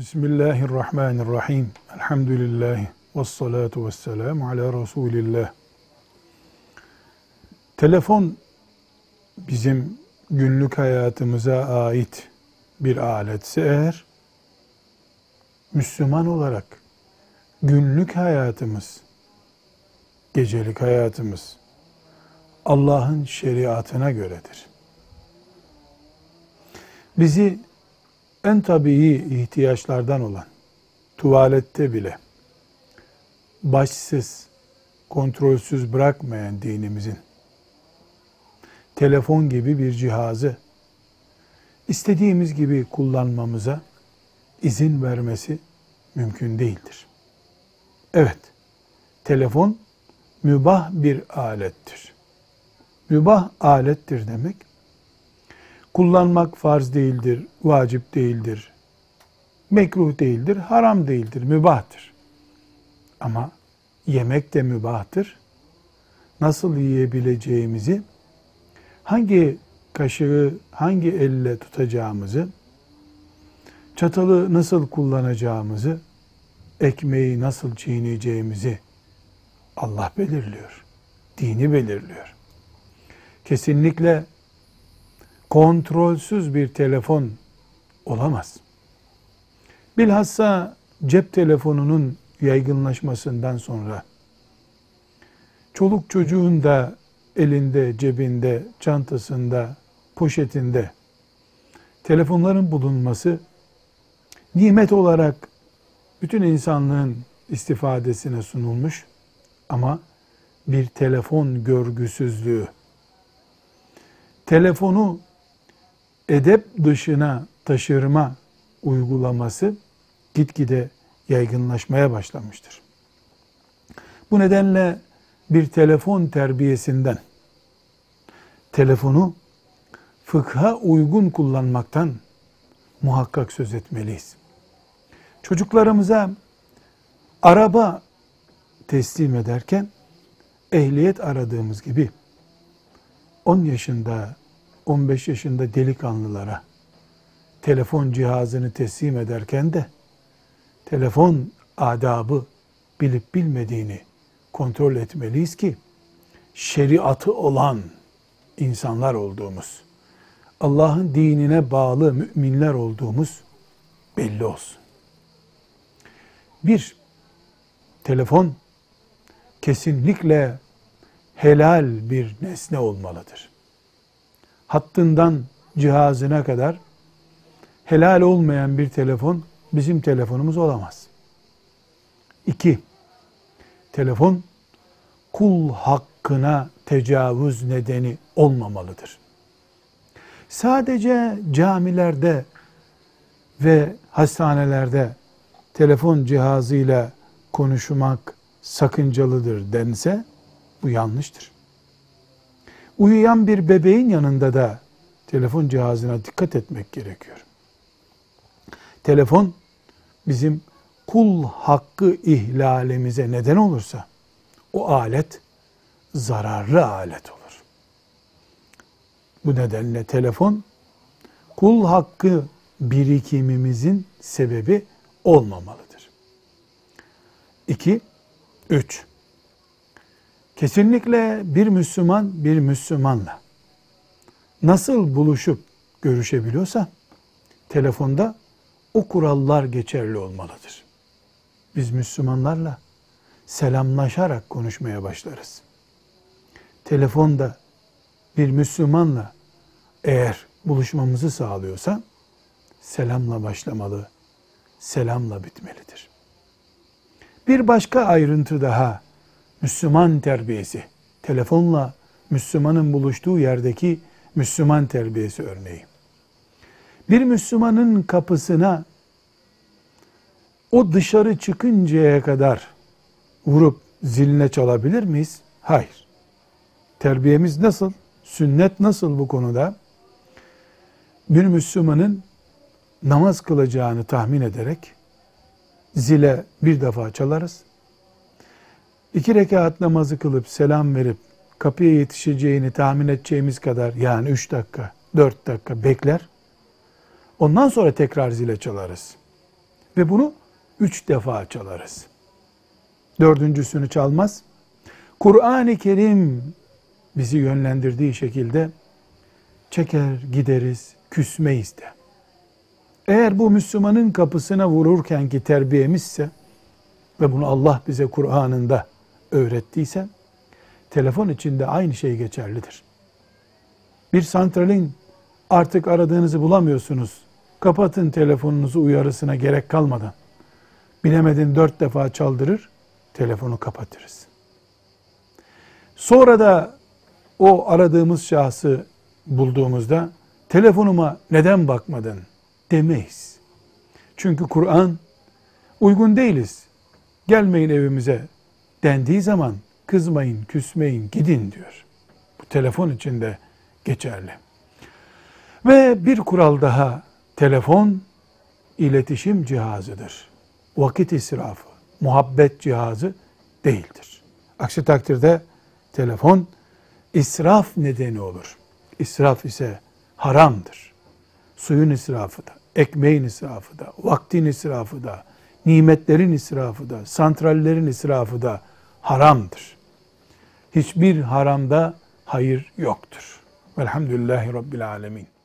Bismillahirrahmanirrahim. Elhamdülillahi vessalatu vesselamu ala Resulillah. Telefon bizim günlük hayatımıza ait bir aletse eğer, Müslüman olarak günlük hayatımız, gecelik hayatımız Allah'ın şeriatına göredir. Bizi en tabii ihtiyaçlardan olan tuvalette bile başsız, kontrolsüz bırakmayan dinimizin telefon gibi bir cihazı istediğimiz gibi kullanmamıza izin vermesi mümkün değildir. Evet, telefon mübah bir alettir. Mübah alettir demek, kullanmak farz değildir, vacip değildir, mekruh değildir, haram değildir, mübahtır. Ama yemek de mübahtır. Nasıl yiyebileceğimizi, hangi kaşığı hangi elle tutacağımızı, çatalı nasıl kullanacağımızı, ekmeği nasıl çiğneyeceğimizi Allah belirliyor. Dini belirliyor. Kesinlikle kontrolsüz bir telefon olamaz. Bilhassa cep telefonunun yaygınlaşmasından sonra çoluk çocuğun da elinde, cebinde, çantasında, poşetinde telefonların bulunması nimet olarak bütün insanlığın istifadesine sunulmuş ama bir telefon görgüsüzlüğü, telefonu edep dışına taşırma uygulaması gitgide yaygınlaşmaya başlamıştır. Bu nedenle bir telefon terbiyesinden, telefonu fıkha uygun kullanmaktan muhakkak söz etmeliyiz. Çocuklarımıza araba teslim ederken ehliyet aradığımız gibi 10 yaşında, 15 yaşında delikanlılara telefon cihazını teslim ederken de telefon adabı bilip bilmediğini kontrol etmeliyiz ki şeriatı olan insanlar olduğumuz, Allah'ın dinine bağlı müminler olduğumuz belli olsun. Bir, telefon kesinlikle helal bir nesne olmalıdır. Hattından cihazına kadar helal olmayan bir telefon bizim telefonumuz olamaz. İki, telefon kul hakkına tecavüz nedeni olmamalıdır. Sadece camilerde ve hastanelerde telefon cihazıyla konuşmak sakıncalıdır dense bu yanlıştır. Uyuyan bir bebeğin yanında da telefon cihazına dikkat etmek gerekiyor. Telefon bizim kul hakkı ihlalimize neden olursa o alet zararlı alet olur. Bu nedenle telefon kul hakkı birikimimizin sebebi olmamalıdır. 3. Kesinlikle bir Müslüman bir Müslümanla nasıl buluşup görüşebiliyorsa telefonda o kurallar geçerli olmalıdır. Biz Müslümanlarla selamlaşarak konuşmaya başlarız. Telefonda bir Müslümanla eğer buluşmamızı sağlıyorsa selamla başlamalı, selamla bitmelidir. Bir başka ayrıntı daha, Müslüman terbiyesi. Telefonla Müslümanın buluştuğu yerdeki Müslüman terbiyesi örneği. Bir Müslümanın kapısına o dışarı çıkıncaya kadar vurup ziline çalabilir miyiz? Hayır. Terbiyemiz nasıl? Sünnet nasıl bu konuda? Bir Müslümanın namaz kılacağını tahmin ederek zile bir defa çalarız. 2 rekat namazı kılıp selam verip kapıya yetişeceğini tahmin edeceğimiz kadar, yani 3 dakika, 4 dakika bekler. Ondan sonra tekrar zile çalarız. Ve bunu 3 defa çalarız. 4.'sünü çalmaz. Kur'an-ı Kerim bizi yönlendirdiği şekilde çeker gideriz, küsmeyiz de. Eğer bu Müslümanın kapısına vururkenki terbiyemizse ve bunu Allah bize Kur'an'ında öğrettiyse, telefon içinde aynı şey geçerlidir. Bir santralin artık aradığınızı bulamıyorsunuz, kapatın telefonunuzu uyarısına gerek kalmadan, bilemedin 4 defa çaldırır, telefonu kapatırız. Sonra da o aradığımız şahsı bulduğumuzda, telefonuma neden bakmadın demeyiz. Çünkü Kur'an, uygun değiliz, gelmeyin evimize dendiği zaman, kızmayın, küsmeyin, gidin diyor. Bu telefon içinde geçerli. Ve bir kural daha, telefon iletişim cihazıdır. Vakit israfı, muhabbet cihazı değildir. Aksi takdirde telefon israf nedeni olur. İsraf ise haramdır. Suyun israfı da, ekmeğin israfı da, vaktin israfı da, nimetlerin israfı da, santrallerin israfı da haramdır. Hiçbir haramda hayır yoktur. Velhamdülillahi Rabbil Alemin.